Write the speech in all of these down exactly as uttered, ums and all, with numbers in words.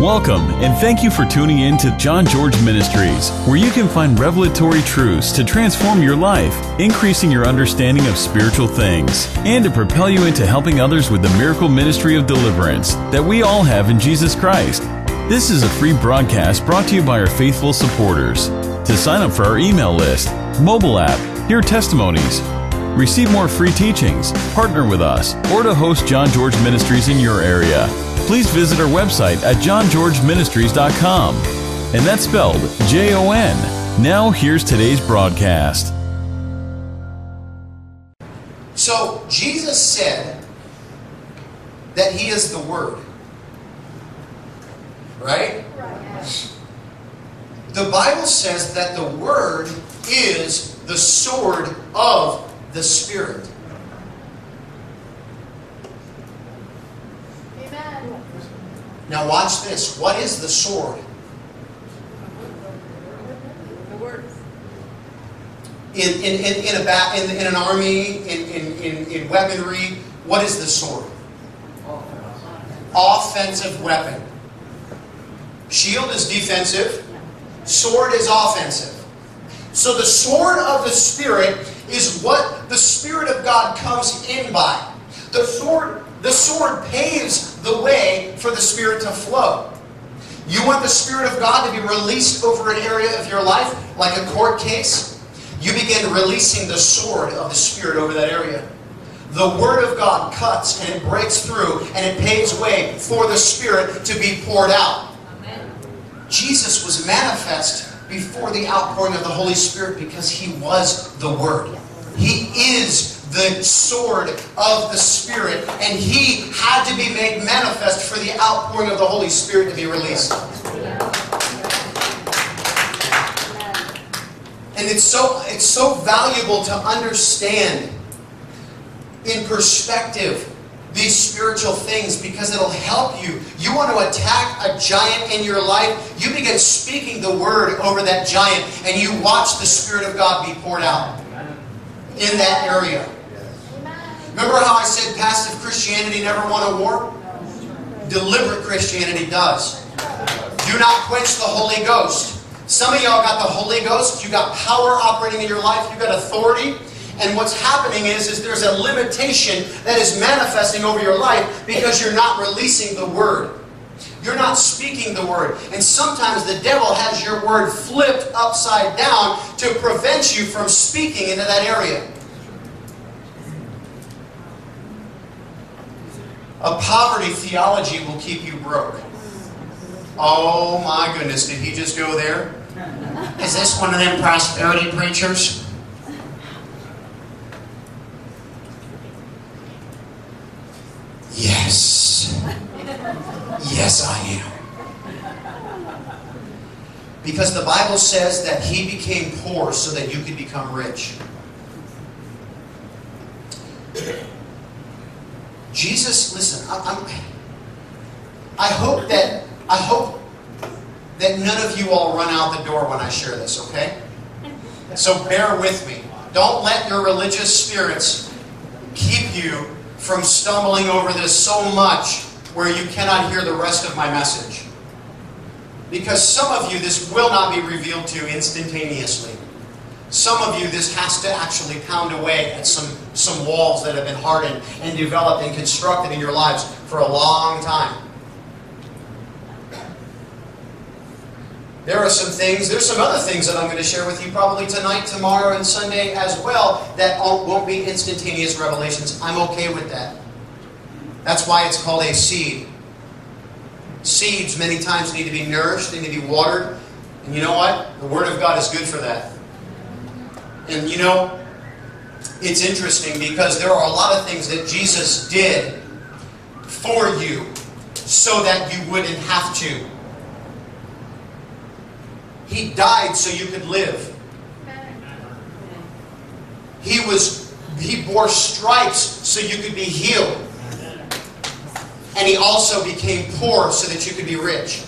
Welcome, and thank you for tuning in to John George Ministries, where you can find revelatory truths to transform your life, increasing your understanding of spiritual things, and to propel you into helping others with the miracle ministry of deliverance that we all have in Jesus Christ. This is a free broadcast brought to you by our faithful supporters. To sign up for our email list, mobile app, hear testimonies, receive more free teachings, partner with us, or to host John George Ministries in your area, please visit our website at john george ministries dot com. And that's spelled J O N. Now here's today's broadcast. So Jesus said that he is the Word. Right? Right. The Bible says that the Word is the sword of the Spirit. Now watch this. What is the sword? The word. In in in, in a ba in, in an army, in, in in in weaponry, what is the sword? Offensive weapon. Shield is defensive. Sword is offensive. So the sword of the Spirit is what the Spirit of God comes in by. The sword. The sword paves the way for the Spirit to flow. You want the Spirit of God to be released over an area of your life, like a court case? You begin releasing the sword of the Spirit over that area. The Word of God cuts and it breaks through and it paves way for the Spirit to be poured out. Amen. Jesus was manifest before the outpouring of the Holy Spirit because He was the Word. He is the sword of the Spirit, and He had to be made manifest for the outpouring of the Holy Spirit to be released. And it's so it's so valuable to understand in perspective these spiritual things, because it'll help you. You want to attack a giant in your life, you begin speaking the Word over that giant, and you watch the Spirit of God be poured out in that area. Remember how I said passive Christianity never won a war? Deliberate Christianity does. Do not quench the Holy Ghost. Some of y'all got the Holy Ghost. You got power operating in your life. You got authority. And what's happening is, is there's a limitation that is manifesting over your life because you're not releasing the Word. You're not speaking the Word. And sometimes the devil has your word flipped upside down to prevent you from speaking into that area. A poverty theology will keep you broke. Oh my goodness, did he just go there? Is this one of them prosperity preachers? Yes. Yes, I am. Because the Bible says that He became poor so that you could become rich. Jesus, listen, I, I'm, I hope that I hope that none of you all run out the door when I share this, okay? So bear with me. Don't let your religious spirits keep you from stumbling over this so much where you cannot hear the rest of my message. Because some of you, this will not be revealed to instantaneously. Some of you, this has to actually pound away at some, some walls that have been hardened and developed and constructed in your lives for a long time. There are some things, there's some other things that I'm going to share with you probably tonight, tomorrow, and Sunday as well that won't be instantaneous revelations. I'm okay with that. That's why it's called a seed. Seeds many times need to be nourished, they need to be watered. And you know what? The Word of God is good for that. And you know, it's interesting because there are a lot of things that Jesus did for you so that you wouldn't have to. He died so you could live. He was, He bore stripes so you could be healed. And He also became poor so that you could be rich.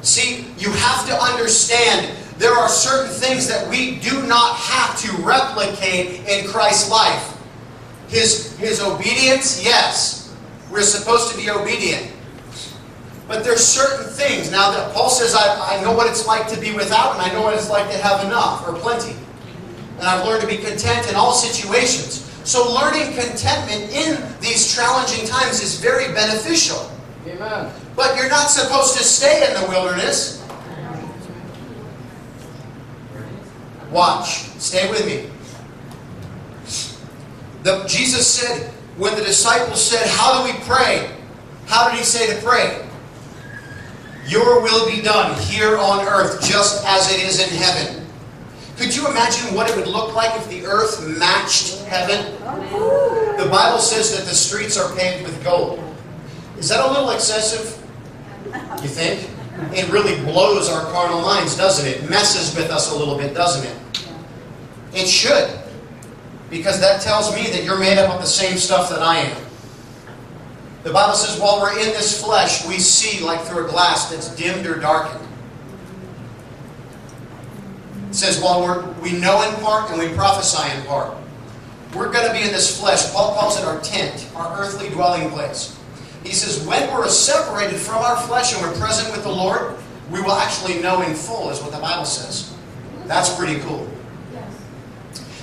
See, you have to understand there are certain things that we do not have to replicate in Christ's life. His, his obedience, yes. supposed to be obedient. But there's certain things. Now, that Paul says, I, I know what it's like to be without, and I know what it's like to have enough, or plenty. And I've learned to be content in all situations. So learning contentment in these challenging times is very beneficial. Amen. But you're not supposed to stay in the wilderness. Watch. Stay with me. The, Jesus said, when the disciples said, how do we pray? How did he say to pray? Your will be done here on earth just as it is in heaven. Could you imagine what it would look like if the earth matched heaven? The Bible says that the streets are paved with gold. Is that a little excessive? You think? It really blows our carnal minds, doesn't it? It messes with us a little bit, doesn't it? It should. Because that tells me that you're made up of the same stuff that I am. The Bible says while we're in this flesh, we see like through a glass that's dimmed or darkened. It says while we're, we know in part and we prophesy in part. We're going to be in this flesh. Paul calls it our tent, our earthly dwelling place. He says when we're separated from our flesh and we're present with the Lord, we will actually know in full is what the Bible says. That's pretty cool.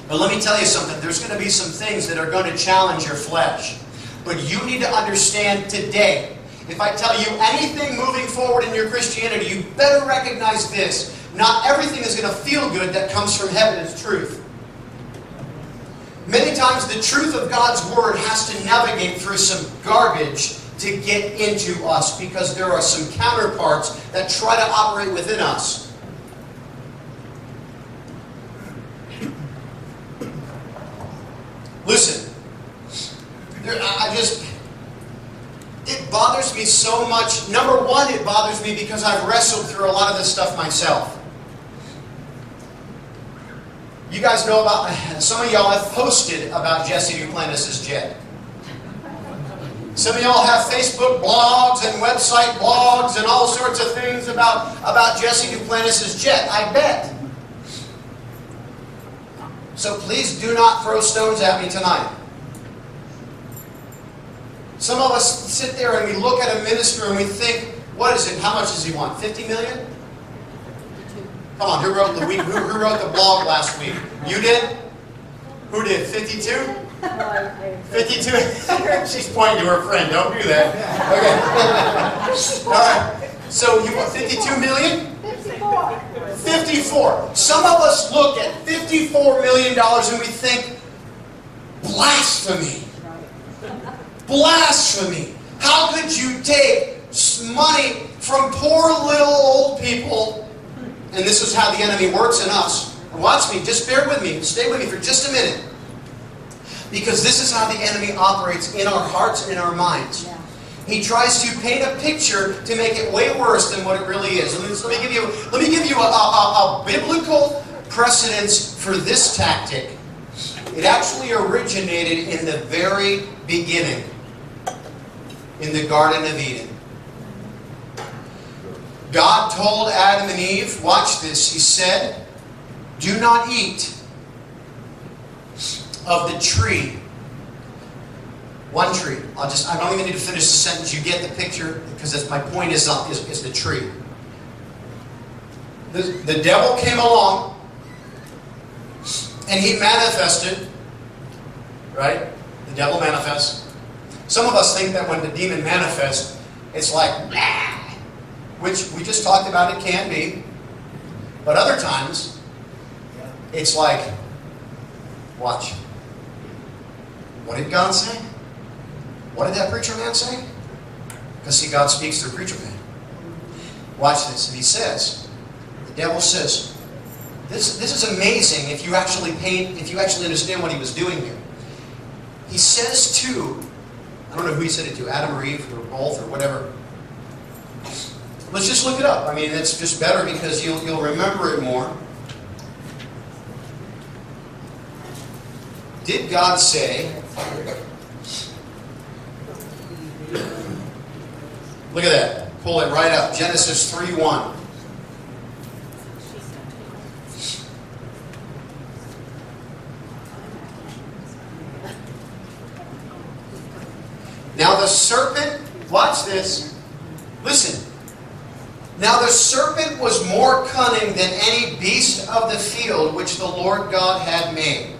But let me tell you something. There's going to be some things that are going to challenge your flesh. But you need to understand today. If I tell you anything moving forward in your Christianity, you better recognize this. Not everything is going to feel good that comes from heaven as truth. Many times the truth of God's Word has to navigate through some garbage to get into us because there are some counterparts that try to operate within us. Listen, there, I just, it bothers me so much. Number one, it bothers me because I've wrestled through a lot of this stuff myself. You guys know about, some of y'all have posted about Jesse Duplantis' jet. Some of y'all have Facebook blogs and website blogs and all sorts of things about, about Jesse Duplantis' jet, I bet. So please do not throw stones at me tonight. Some of us sit there and we look at a minister and we think, what is it? How much does he want? fifty million? Come on, who wrote the week? Who, who wrote the blog last week? You did? Who did? fifty-two? fifty-two? She's pointing to her friend. Don't do that. Okay. All right. So you want fifty-two million? fifty-four. Some of us look at fifty-four million dollars and we think, blasphemy. Blasphemy. How could you take money from poor little old people? And this is how the enemy works in us. Watch me. Just bear with me. Stay with me for just a minute. Because this is how the enemy operates in our hearts and in our minds. Yeah. He tries to paint a picture to make it way worse than what it really is. Let me, let me give you, let me give you a, a, a biblical precedence for this tactic. It actually originated in the very beginning, in the Garden of Eden. God told Adam and Eve, watch this, He said, do not eat of the tree. One tree. I'll just, I don't even need to finish the sentence. You get the picture, because that's my point is, up, is, is the tree. The, the devil came along and he manifested, right? The devil manifests. Some of us think that when the demon manifests, it's like, blah, which we just talked about it can be. But other times, it's like, watch. What did God say? What did that preacher man say? Because see, God speaks through preacher man. Watch this. And he says, the devil says, this, this is amazing if you actually paint, if you actually understand what he was doing here. He says to, I don't know who he said it to, Adam or Eve or both or whatever. Let's just look it up. I mean, it's just better because you'll, you'll remember it more. Did God say... Look at that. Pull it right up. Genesis three one. Now the serpent, watch this, listen. Now the serpent was more cunning than any beast of the field which the Lord God had made.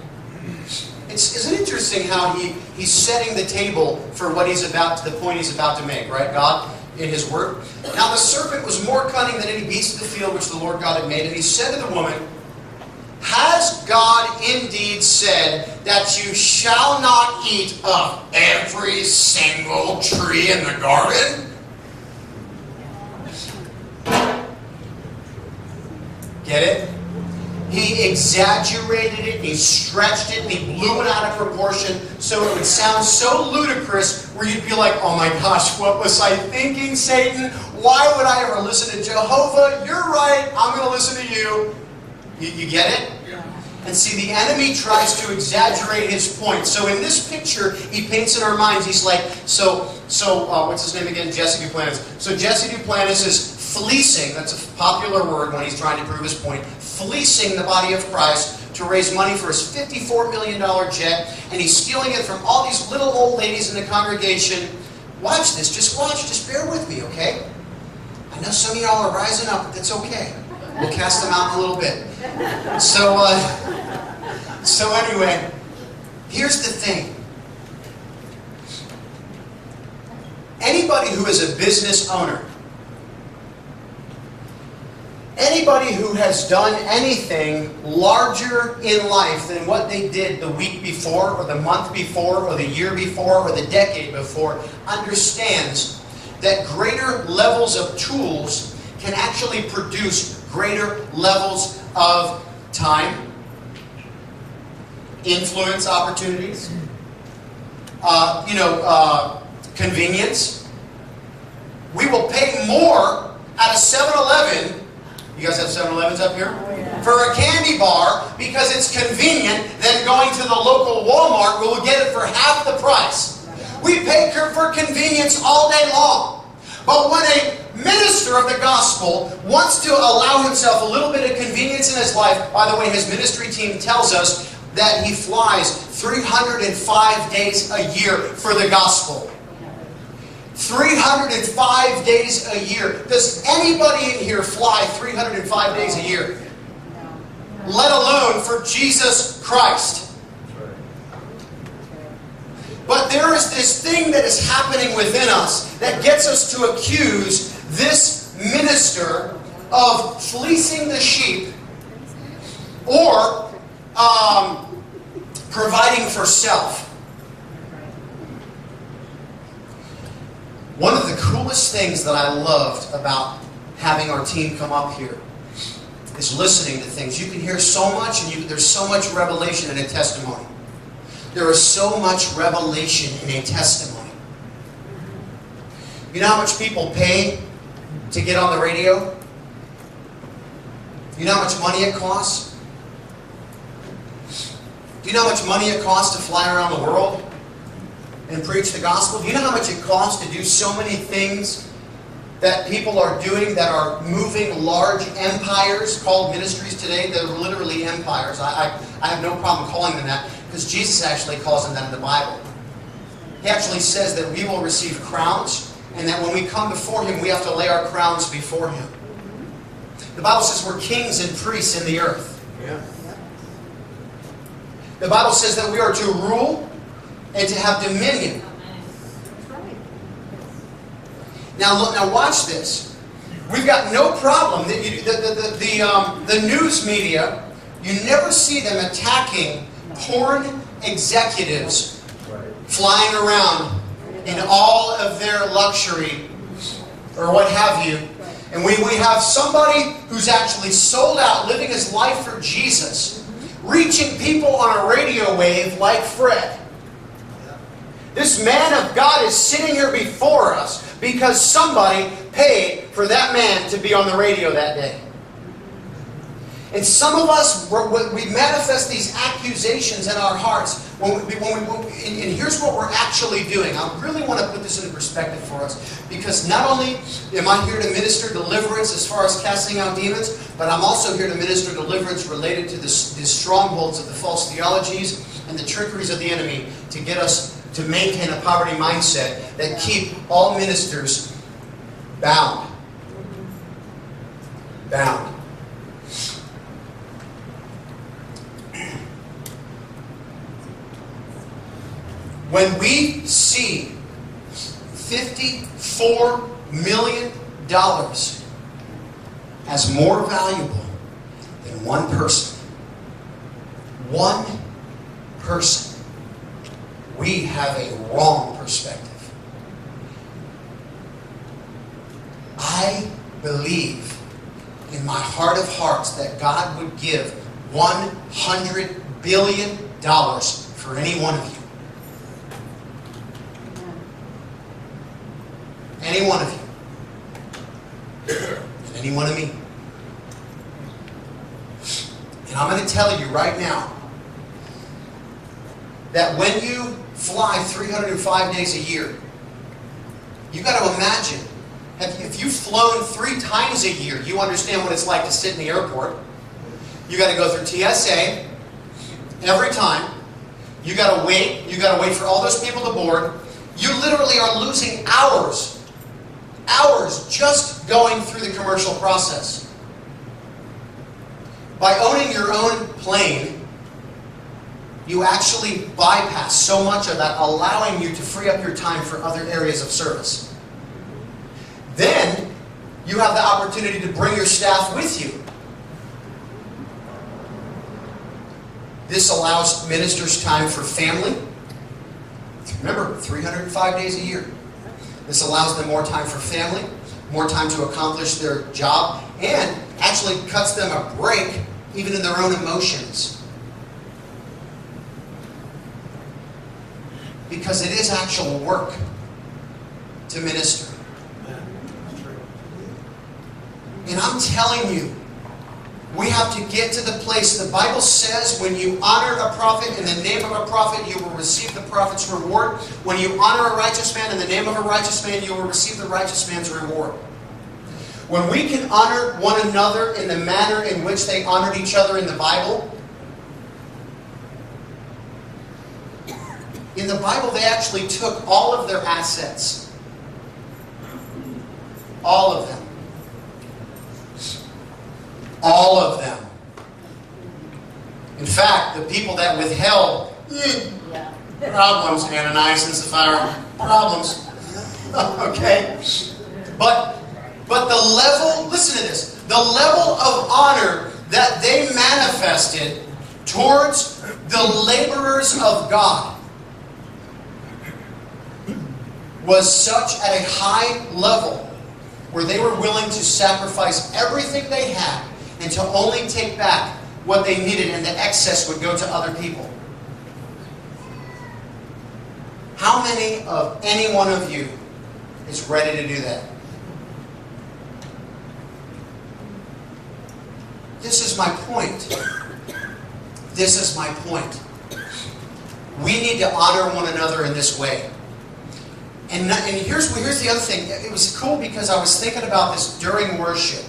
It's, isn't it interesting how he, he's setting the table for what he's about, to the point he's about to make, right, God, in his word? Now the serpent was more cunning than any beast of the field which the Lord God had made. And he said to the woman, has God indeed said that you shall not eat of every single tree in the garden? Get it? He exaggerated it, and he stretched it, and he blew it out of proportion so it would sound so ludicrous where you'd be like, oh my gosh, what was I thinking, Satan? Why would I ever listen to Jehovah? You're right, I'm going to listen to you. You, you get it? Yeah. And see, the enemy tries to exaggerate his point. So in this picture, he paints in our minds, he's like, so, so uh, what's his name again? Jesse Duplantis. So Jesse Duplantis is fleecing, that's a popular word when he's trying to prove his point, fleecing the body of Christ to raise money for his fifty-four million dollar jet, and he's stealing it from all these little old ladies in the congregation. Watch this, just watch, just bear with me, okay? I know some of y'all are rising up, but that's okay. We'll cast them out in a little bit. So, uh, so anyway, here's the thing. Anybody who is a business owner, anybody who has done anything larger in life than what they did the week before, or the month before, or the year before, or the decade before, understands that greater levels of tools can actually produce greater levels of time, influence opportunities, uh, you know, uh, convenience. We will pay more at a seven eleven. You guys have seven elevens up here? Oh, yeah. For a candy bar, because it's convenient, than going to the local Walmart where we'll get it for half the price. We pay for convenience all day long. But when a minister of the gospel wants to allow himself a little bit of convenience in his life. By the way, his ministry team tells us that he flies three hundred five days a year for the gospel. three hundred five days a year. Does anybody in here fly three hundred five days a year? Let alone for Jesus Christ. But there is this thing that is happening within us that gets us to accuse this minister of fleecing the sheep or um, providing for self. One of the coolest things that I loved about having our team come up here is listening to things. You can hear so much, and you, there's so much revelation in a testimony. There is so much revelation in a testimony. You know how much people pay to get on the radio? You know how much money it costs? Do you know how much money it costs to fly around the world and preach the gospel? Do you know how much it costs to do so many things that people are doing that are moving large empires called ministries today? They're literally empires. I, I, I have no problem calling them that, because Jesus actually calls them that in the Bible. He actually says that we will receive crowns, and that when we come before Him, we have to lay our crowns before Him. The Bible says we're kings and priests in the earth. Yeah. The Bible says that we are to rule and to have dominion. Now look, now watch this. We've got no problem that you, the the the the, um, the news media. You never see them attacking porn executives flying around in all of their luxury or what have you. And when we have somebody who's actually sold out, living his life for Jesus, reaching people on a radio wave like Fred. This man of God is sitting here before us because somebody paid for that man to be on the radio that day. And some of us, we manifest these accusations in our hearts. When we, when we, when we, and here's what we're actually doing. I really want to put this into perspective for us. Because not only am I here to minister deliverance as far as casting out demons, but I'm also here to minister deliverance related to the, the strongholds of the false theologies and the trickeries of the enemy to get us to maintain a poverty mindset that keep all ministers bound. Bound. When we see fifty-four million dollars as more valuable than one person, one person, we have a wrong perspective. I believe in my heart of hearts that God would give one hundred billion dollars for any one of you. Any one of you. And any one of me. And I'm going to tell you right now that when you fly three hundred five days a year, you've got to imagine, if you've flown three times a year, you understand what it's like to sit in the airport. You've got to go through T S A every time. You've got to wait. You've got to wait for all those people to board. You literally are losing hours. Hours just going through the commercial process. By owning your own plane, you actually bypass so much of that, allowing you to free up your time for other areas of service. Then, you have the opportunity to bring your staff with you. This allows ministers time for family. Remember, three hundred five days a year. This allows them more time for family, more time to accomplish their job, and actually cuts them a break even in their own emotions. Because it is actual work to minister. And I'm telling you, we have to get to the place. The Bible says when you honor a prophet in the name of a prophet, you will receive the prophet's reward. When you honor a righteous man in the name of a righteous man, you will receive the righteous man's reward. When we can honor one another in the manner in which they honored each other in the Bible, in the Bible they actually took all of their assets. All of them. All of them. In fact, the people that withheld, mm, yeah. problems, Ananias and Sapphira, problems. Okay? But, but the level, listen to this, the level of honor that they manifested towards the laborers of God was such at a high level where they were willing to sacrifice everything they had and to only take back what they needed, and the excess would go to other people. How many of any one of you is ready to do that? This is my point. This is my point. We need to honor one another in this way. And, and here's, here's the other thing. It was cool because I was thinking about this during worship.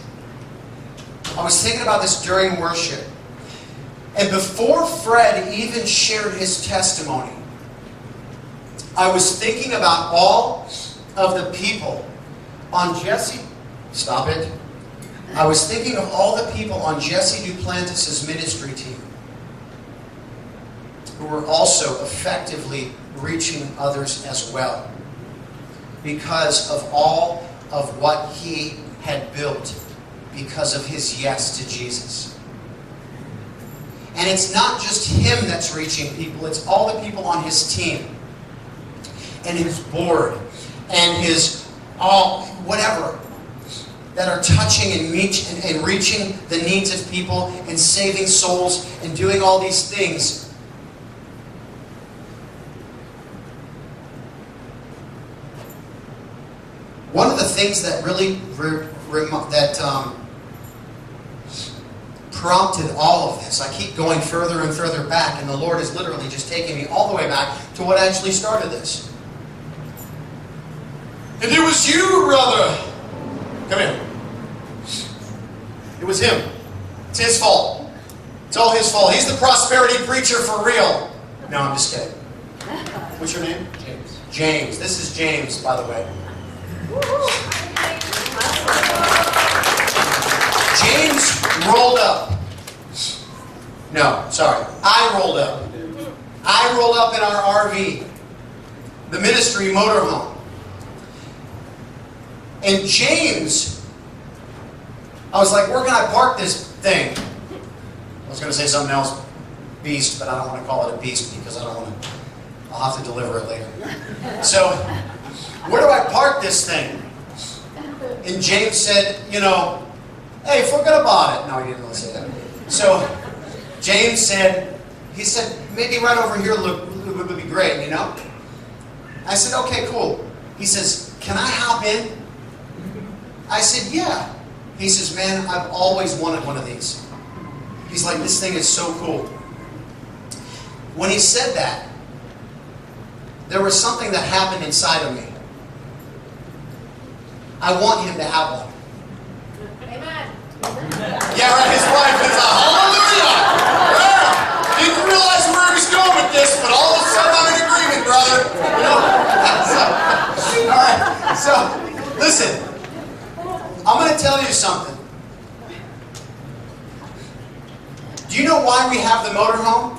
I was thinking about this during worship. And before Fred even shared his testimony, I was thinking about all of the people on Jesse... Stop it. I was thinking of all the people on Jesse Duplantis' ministry team who were also effectively reaching others as well because of all of what he had built because of his yes to Jesus. And it's not just him that's reaching people, it's all the people on his team and his board and his all, whatever, that are touching and, reach, and, and reaching the needs of people and saving souls and doing all these things. One of the things that really re re that um, prompted all of this, I keep going further and further back, and the Lord is literally just taking me all the way back to what actually started this. And it was you, brother. Come here. It was him. It's his fault. It's all his fault. He's the prosperity preacher for real. No, I'm just kidding. What's your name? James. James. This is James, by the way. James rolled up. No, sorry. I rolled up. I rolled up in our R V. The ministry motorhome. And James, I was like, where can I park this thing? I was going to say something else, beast, but I don't want to call it a beast because I don't want to, I'll have to deliver it later. So, where do I park this thing? And James said, you know, hey, forget about it. No, he didn't really say that. So, James said, he said, maybe right over here would be great, you know? I said, okay, cool. He says, can I hop in? I said, yeah. He says, man, I've always wanted one of these. He's like, this thing is so cool. When he said that, there was something that happened inside of me. I want him to have one. Amen. Yeah, right, his wife is a hallelujah. Yeah. Didn't realize where he was going with this, but all of a sudden I'm in agreement, brother. You know? All right, so listen. I'm going to tell you something. Do you know why we have the motorhome?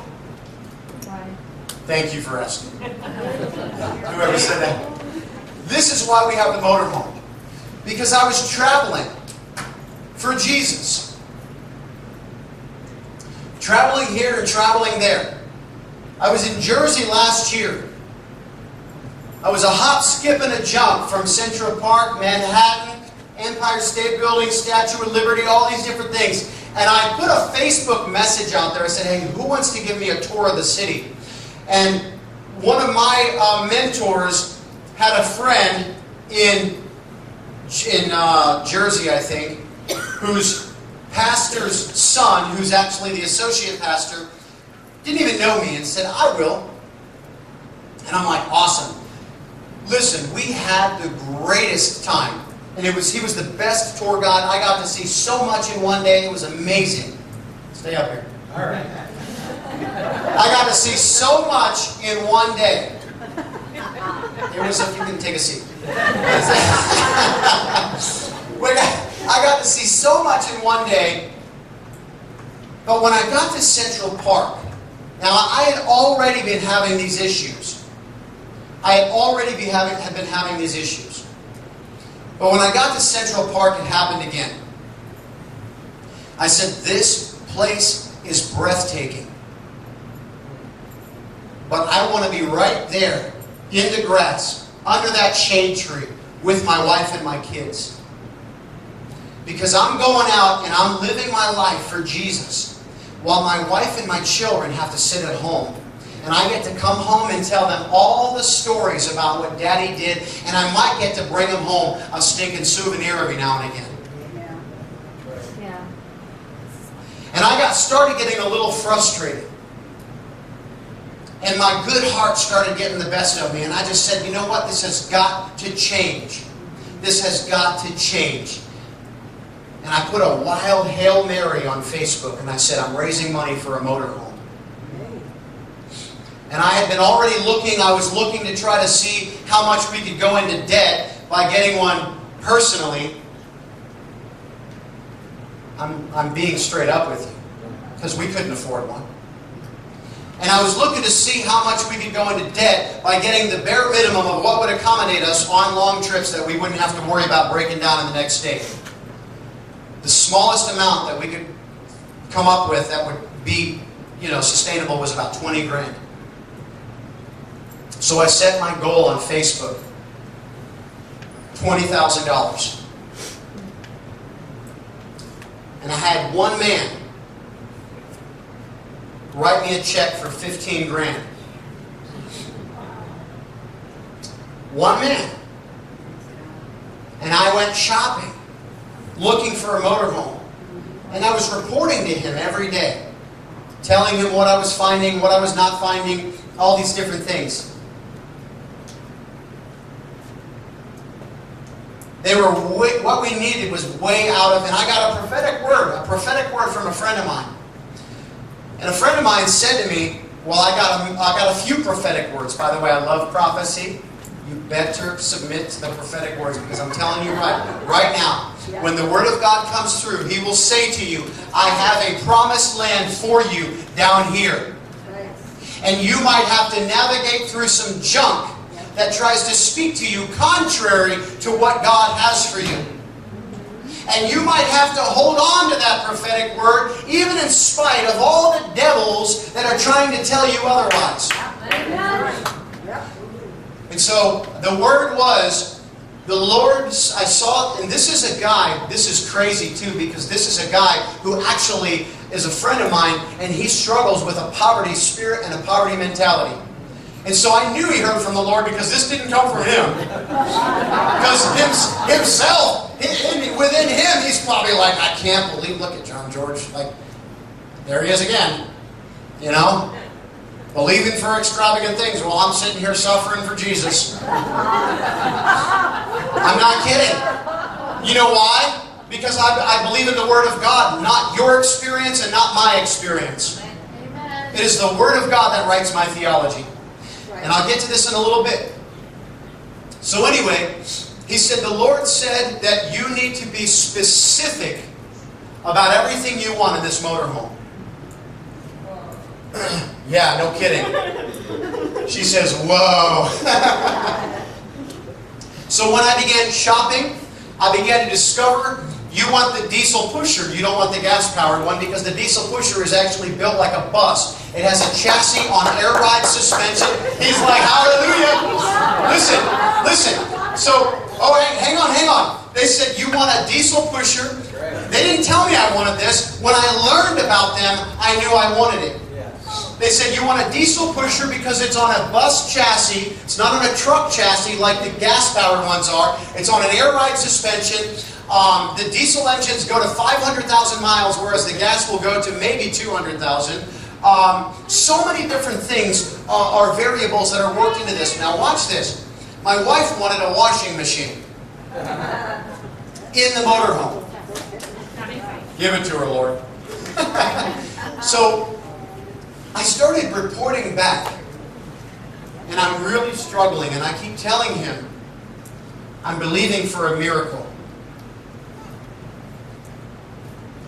Thank you for asking. Whoever said that. This is why we have the motorhome. Because I was traveling for Jesus. Traveling here and traveling there. I was in Jersey last year. I was a hop, skip, and a jump from Central Park, Manhattan, Empire State Building, Statue of Liberty, all these different things. And I put a Facebook message out there. I said, hey, who wants to give me a tour of the city? And one of my uh, mentors had a friend in, in uh, Jersey, I think, whose pastor's son, who's actually the associate pastor, didn't even know me and said, I will. And I'm like, awesome. Listen, we had the greatest time. And it was he was the best tour guide. I got to see so much in one day. It was amazing. Stay up here. All right. I got to see so much in one day. There was, if you can take a seat. I got to see so much in one day. But when I got to Central Park, now I had already been having these issues. I had already be having, had been having these issues. But when I got to Central Park, it happened again. I said, this place is breathtaking. But I want to be right there, in the grass, under that shade tree, with my wife and my kids. Because I'm going out and I'm living my life for Jesus, while my wife and my children have to sit at home. And I get to come home and tell them all the stories about what Daddy did, and I might get to bring them home a stinking souvenir every now and again. Yeah. Yeah. And I got started getting a little frustrated. And my good heart started getting the best of me. And I just said, you know what? This has got to change. This has got to change. And I put a wild Hail Mary on Facebook. And I said, I'm raising money for a motorhome. And I had been already looking. I was looking to try to see how much we could go into debt by getting one personally. I'm, I'm being straight up with you. Because we couldn't afford one. And I was looking to see how much we could go into debt by getting the bare minimum of what would accommodate us on long trips that we wouldn't have to worry about breaking down in the next day. The smallest amount that we could come up with that would be, you know, sustainable was about twenty grand. So I set my goal on Facebook, twenty thousand dollars. And I had one man write me a check for fifteen grand. One minute. And I went shopping, looking for a motorhome. And I was reporting to him every day, telling him what I was finding, what I was not finding, all these different things. They were way, what we needed was way out of, and I got a prophetic word, a prophetic word from a friend of mine. And a friend of mine said to me, Well, I got, a, I got a few prophetic words. By the way, I love prophecy. You better submit to the prophetic words, because I'm telling you right, right now, when the Word of God comes through, He will say to you, I have a promised land for you down here. And you might have to navigate through some junk that tries to speak to you contrary to what God has for you. And you might have to hold on to that prophetic word, even in spite of all the devils that are trying to tell you otherwise. And so, the word was, the Lord, I saw, and this is a guy, this is crazy too, because this is a guy who actually is a friend of mine, and he struggles with a poverty spirit and a poverty mentality. And so I knew he heard from the Lord, because this didn't come from him. Because himself, within him, he's probably like, I can't believe, look at John George. Like, there he is again. You know? Believing for extravagant things while I'm sitting here suffering for Jesus. I'm not kidding. You know why? Because I, I believe in the Word of God, not your experience and not my experience. It is the Word of God that writes my theology. And I'll get to this in a little bit. So anyway, he said, the Lord said that you need to be specific about everything you want in this motorhome. Yeah, no kidding. She says, whoa. So when I began shopping, I began to discover you want the diesel pusher. You don't want the gas-powered one, because the diesel pusher is actually built like a bus. It has a chassis on air ride suspension. He's like, hallelujah. Listen, listen. So, oh, hang on, hang on. They said, you want a diesel pusher? They didn't tell me I wanted this. When I learned about them, I knew I wanted it. They said, you want a diesel pusher because it's on a bus chassis. It's not on a truck chassis like the gas-powered ones are. It's on an air ride suspension. Um, the diesel engines go to five hundred thousand miles, whereas the gas will go to maybe two hundred thousand. Um, so many different things uh, are variables that are worked into this. Now watch this. My wife wanted a washing machine in the motorhome. Give it to her, Lord. So I started reporting back, and I'm really struggling, and I keep telling him, I'm believing for a miracle.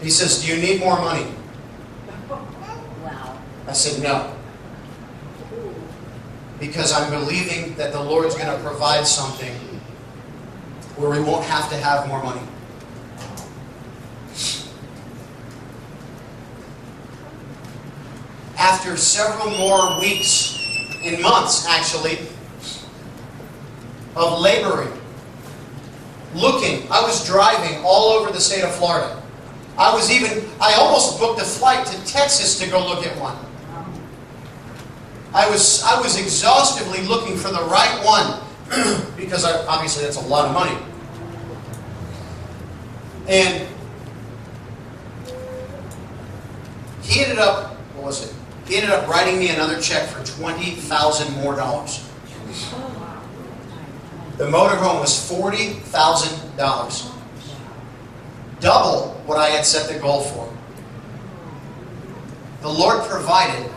He says, do you need more money? Wow. I said, no. Because I'm believing that the Lord's going to provide something where we won't have to have more money. After several more weeks, and months actually, of laboring, looking, I was driving all over the state of Florida. I was even, I almost booked a flight to Texas to go look at one. I was, I was exhaustively looking for the right one, because I, obviously that's a lot of money. And he ended up, what was it? He ended up writing me another check for twenty thousand dollars more dollars. The motorhome was forty thousand dollars. Double what I had set the goal for. The Lord provided,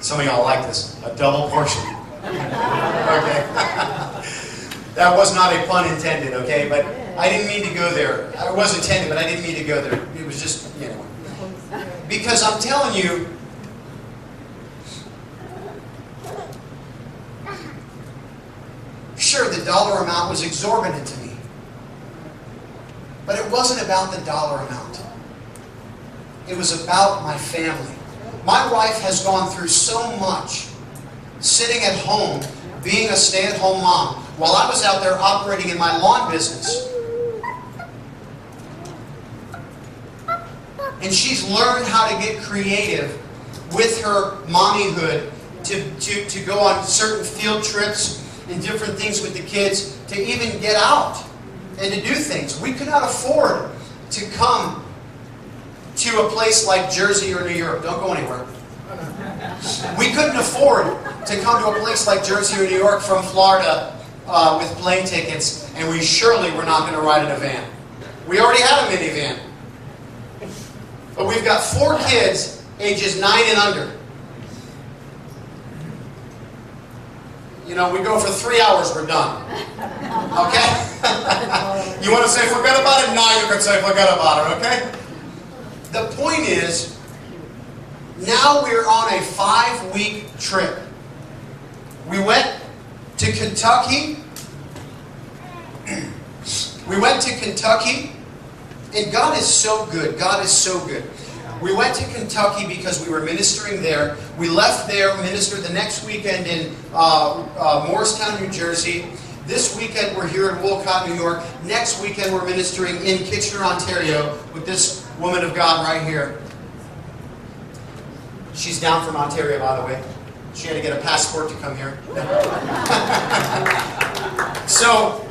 some of y'all like this, a double portion. Okay. That was not a pun intended, okay? But I didn't mean to go there. I was intended, but I didn't mean to go there. It was just, you know. Because I'm telling you, sure, the dollar amount was exorbitant to me. But it wasn't about the dollar amount. It was about my family. My wife has gone through so much sitting at home, being a stay-at-home mom, while I was out there operating in my lawn business. And she's learned how to get creative with her mommyhood to, to, to go on certain field trips and different things with the kids, to even get out and to do things. We could not afford to come to a place like Jersey or New York. Don't go anywhere. We couldn't afford to come to a place like Jersey or New York from Florida uh, with plane tickets, and we surely were not going to ride in a van. We already had a minivan. But we've got four kids ages nine and under. You know, we go for three hours, we're done. Okay? You want to say forget about it? No, you can say forget about it, okay? The point is, now we're on a five-week trip. We went to Kentucky. We went to Kentucky, and God is so good. God is so good. We went to Kentucky because we were ministering there. We left there, ministered the next weekend in uh, uh, Morristown, New Jersey. This weekend we're here in Wolcott, New York. Next weekend we're ministering in Kitchener, Ontario with this woman of God right here. She's down from Ontario, by the way. She had to get a passport to come here. So,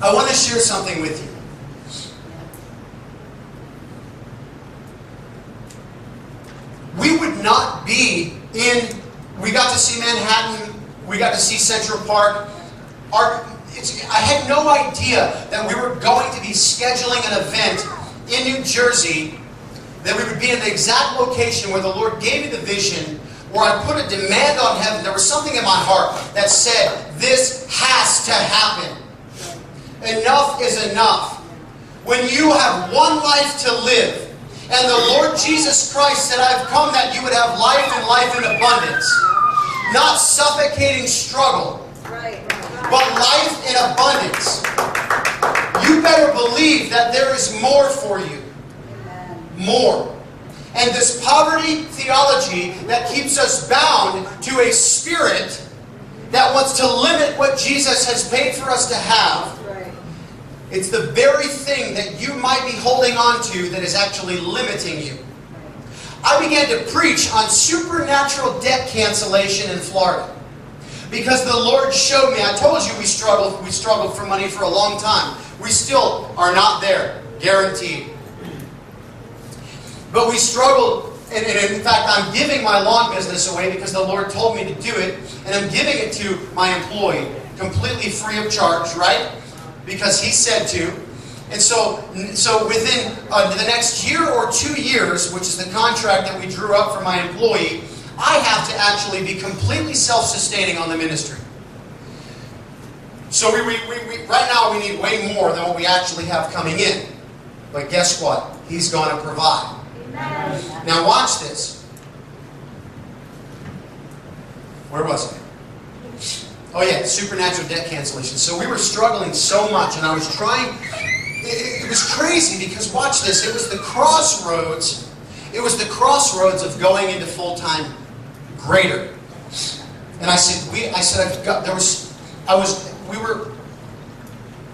I want to share something with you. We would not be in, we got to see Manhattan, we got to see Central Park. Our, it's, I had no idea that we were going to be scheduling an event in New Jersey, that we would be in the exact location where the Lord gave me the vision, where I put a demand on heaven. There was something in my heart that said, this has to happen. Enough is enough. When you have one life to live, and the Lord Jesus Christ said, I've come that you would have life and life in abundance. Not suffocating struggle, but life in abundance. You better believe that there is more for you. More. And this poverty theology that keeps us bound to a spirit that wants to limit what Jesus has paid for us to have, it's the very thing that you might be holding on to that is actually limiting you. I began to preach on supernatural debt cancellation in Florida because the Lord showed me. I told you we struggled, we struggled for money for a long time. We still are not there, guaranteed. But we struggled, and, and in fact, I'm giving my lawn business away because the Lord told me to do it, and I'm giving it to my employee completely free of charge, right? Because he said to. And so, so within uh, the next year or two years, which is the contract that we drew up for my employee, I have to actually be completely self-sustaining on the ministry. So we, we, we, we, right now we need way more than what we actually have coming in. But guess what? He's going to provide. Amen. Now watch this. Where was it? Oh yeah, supernatural debt cancellation. So we were struggling so much, and I was trying, it, it was crazy because watch this, it was the crossroads, it was the crossroads of going into full-time greater. And I said, we, I said, I've got, there was, I was, we were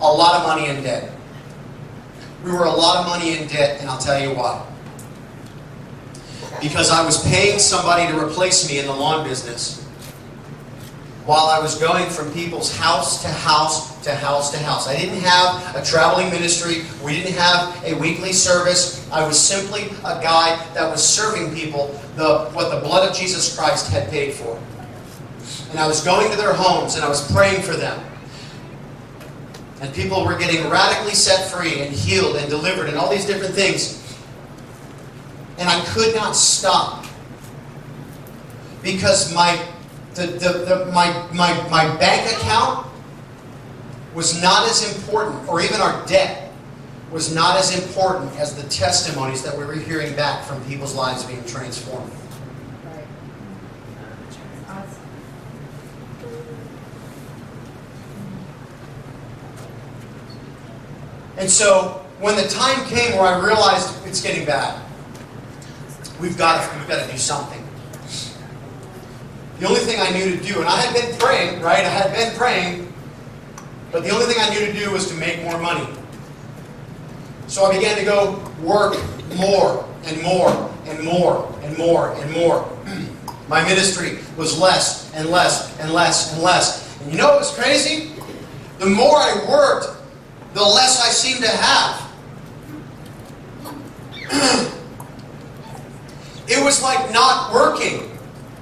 a lot of money in debt. We were a lot of money in debt, and I'll tell you why. Because I was paying somebody to replace me in the lawn business, while I was going from people's house to house to house to house. I didn't have a traveling ministry. We didn't have a weekly service. I was simply a guy that was serving people the, what the blood of Jesus Christ had paid for. And I was going to their homes and I was praying for them. And people were getting radically set free and healed and delivered and all these different things. And I could not stop because my The, the, the, my, my, my bank account was not as important, or even our debt was not as important as the testimonies that we were hearing back from people's lives being transformed. And so, when the time came where I realized it's getting bad, we've got to, we've got to do something. The only thing I knew to do, and I had been praying, right? I had been praying, but the only thing I knew to do was to make more money. So I began to go work more and more and more and more and more. My ministry was less and less and less and less. And you know what was crazy? The more I worked, the less I seemed to have. It was like not working.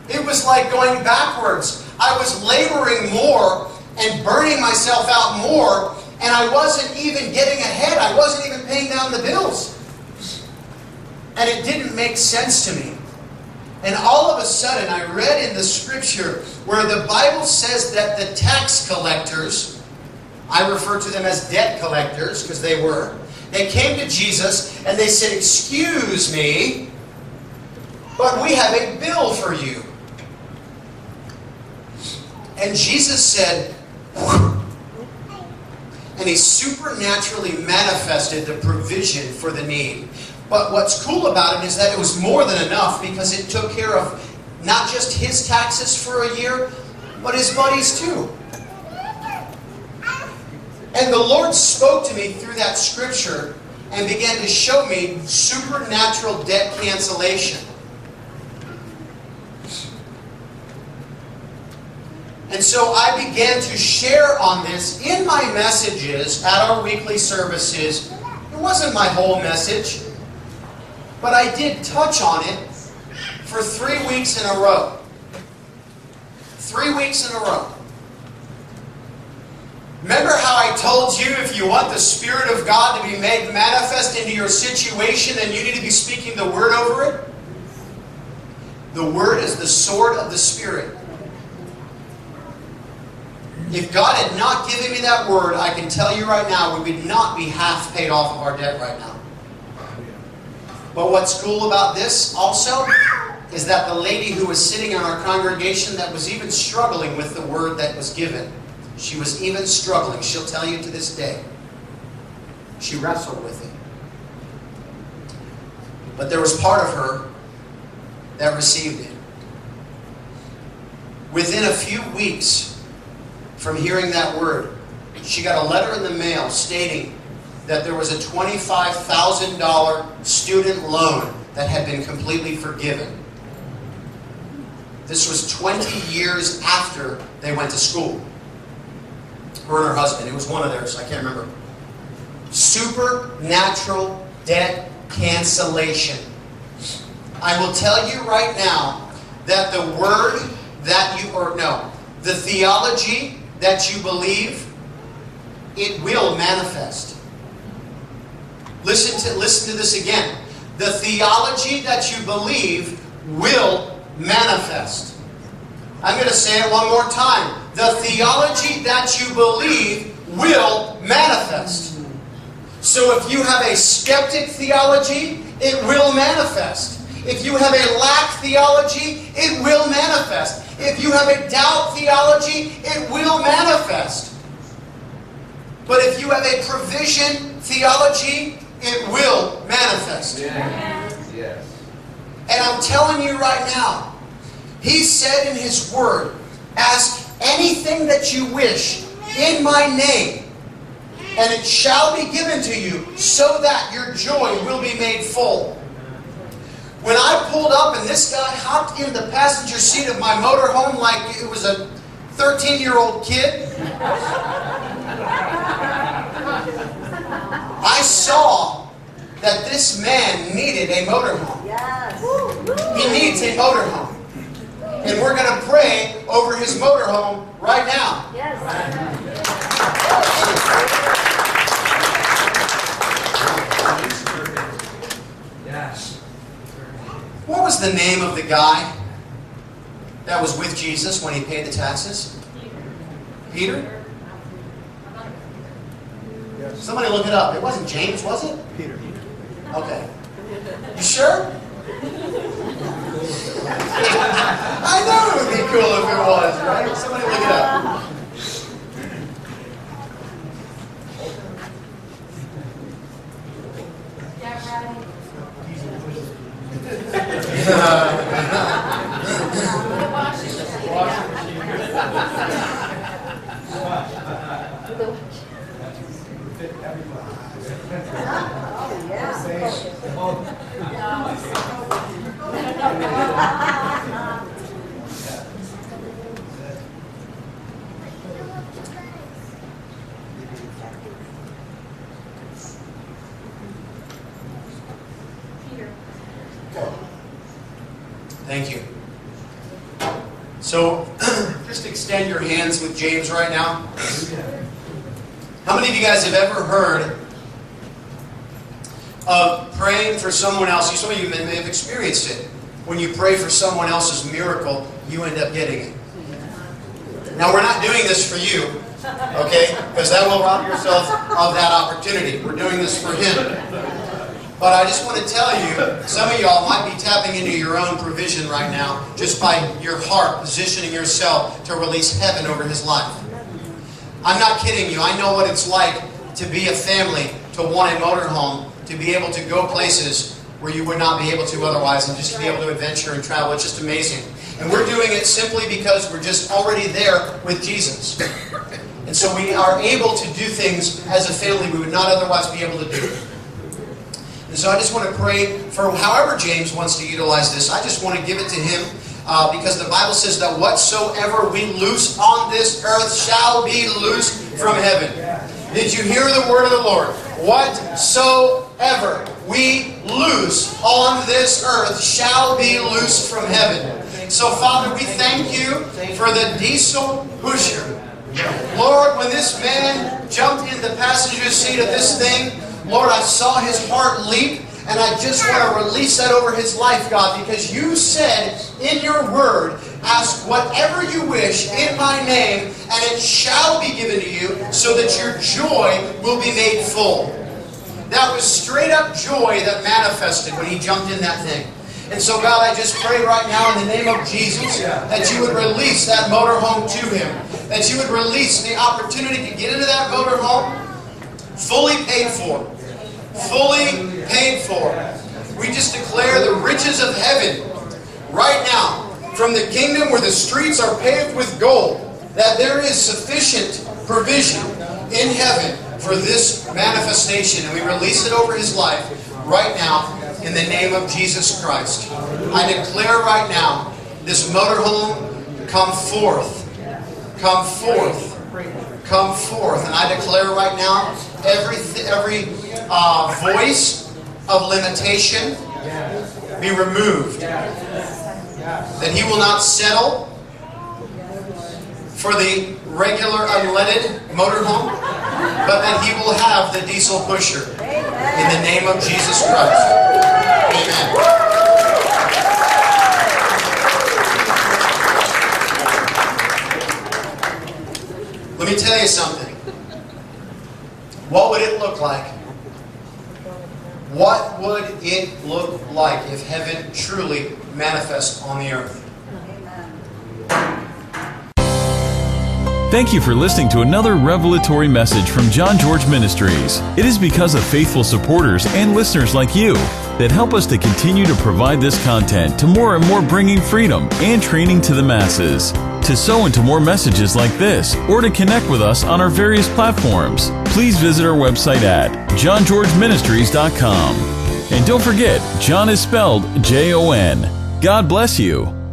It was like going backwards. I was laboring more and burning myself out more, and I wasn't even getting ahead. I wasn't even paying down the bills. And it didn't make sense to me. And all of a sudden, I read in the scripture where the Bible says that the tax collectors, I refer to them as debt collectors because they were, they came to Jesus and they said, "Excuse me, but we have a bill for you." And Jesus said, and he supernaturally manifested the provision for the need. But what's cool about it is that it was more than enough, because it took care of not just his taxes for a year, but his buddies too. And the Lord spoke to me through that scripture and began to show me supernatural debt cancellation. And so I began to share on this in my messages at our weekly services. It wasn't my whole message, but I did touch on it for three weeks in a row. Three weeks in a row. Remember how I told you if you want the Spirit of God to be made manifest into your situation, then you need to be speaking the Word over it? The Word is the sword of the Spirit. If God had not given me that word, I can tell you right now, we would not be half paid off of our debt right now. But what's cool about this also is that the lady who was sitting in our congregation that was even struggling with the word that was given, she was even struggling. She'll tell you to this day. She wrestled with it. But there was part of her that received it. Within a few weeks from hearing that word, she got a letter in the mail stating that there was a twenty-five thousand dollar student loan that had been completely forgiven. This was twenty years after they went to school. Her and her husband. It was one of theirs. I can't remember. Supernatural debt cancellation. I will tell you right now that the word that you, or no, the theology that you believe, it will manifest. Listen to, listen to this again. The theology that you believe will manifest. I'm going to say it one more time. The theology that you believe will manifest. So if you have a skeptic theology, it will manifest. If you have a lack theology, it will manifest. If you have a doubt theology, it will manifest. But if you have a provision theology, it will manifest. Yes. Yes. And I'm telling you right now, He said in His Word, "Ask anything that you wish in My name, and it shall be given to you, so that your joy will be made full." When I pulled up and this guy hopped in the passenger seat of my motorhome like it was a thirteen-year-old kid, I saw that this man needed a motorhome. Yes. He needs a motorhome. And we're going to pray over his motorhome right now. Yes. Yes. What was the name of the guy that was with Jesus when he paid the taxes? Peter? Peter? Yes. Somebody look it up. It wasn't James, was it? Peter. Okay. You sure? I know it would be cool if it was, right? Somebody look it up. Thank you. So, just extend your hands with James right now. How many of you guys have ever heard of praying for someone else? Some of you may have experienced it. When you pray for someone else's miracle, you end up getting it. Now, we're not doing this for you, okay? Because that will rob yourself of that opportunity. We're doing this for Him. But I just want to tell you, some of y'all might be tapping into your own provision right now just by your heart positioning yourself to release heaven over His life. I'm not kidding you. I know what it's like to be a family, to want a motorhome, to be able to go places where you would not be able to otherwise, and just to be able to adventure and travel. It's just amazing. And we're doing it simply because we're just already there with Jesus. And so we are able to do things as a family we would not otherwise be able to do. And so I just want to pray for however James wants to utilize this. I just want to give it to him uh, because the Bible says that whatsoever we loose on this earth shall be loosed from heaven. Did you hear the word of the Lord? Whatsoever we loose on this earth shall be loosed from heaven. So, Father, we thank you for the diesel pusher. Lord, when this man jumped in the passenger seat of this thing, Lord, I saw his heart leap, and I just want to release that over his life, God, because you said in your word, ask whatever you wish in my name, and it shall be given to you, so that your joy will be made full. That was straight up joy that manifested when he jumped in that thing. And so, God, I just pray right now in the name of Jesus that you would release that motorhome to him, that you would release the opportunity to get into that motorhome fully paid for, fully paid for. We just declare the riches of heaven right now from the kingdom where the streets are paved with gold, that there is sufficient provision in heaven for this manifestation. And we release it over his life right now. In the name of Jesus Christ, I declare right now, this motorhome, come forth, come forth, come forth. And I declare right now, every, every uh, voice of limitation be removed. That he will not settle for the regular unleaded motorhome, but that he will have the diesel pusher. In the name of Jesus Christ. Amen. Let me tell you something. What would it look like? What would it look like if heaven truly manifests on the earth? Thank you for listening to another revelatory message from John George Ministries. It is because of faithful supporters and listeners like you that help us to continue to provide this content to more and more, bringing freedom and training to the masses. To sow into more messages like this or to connect with us on our various platforms, please visit our website at john george ministries dot com. And don't forget, John is spelled J O N. God bless you.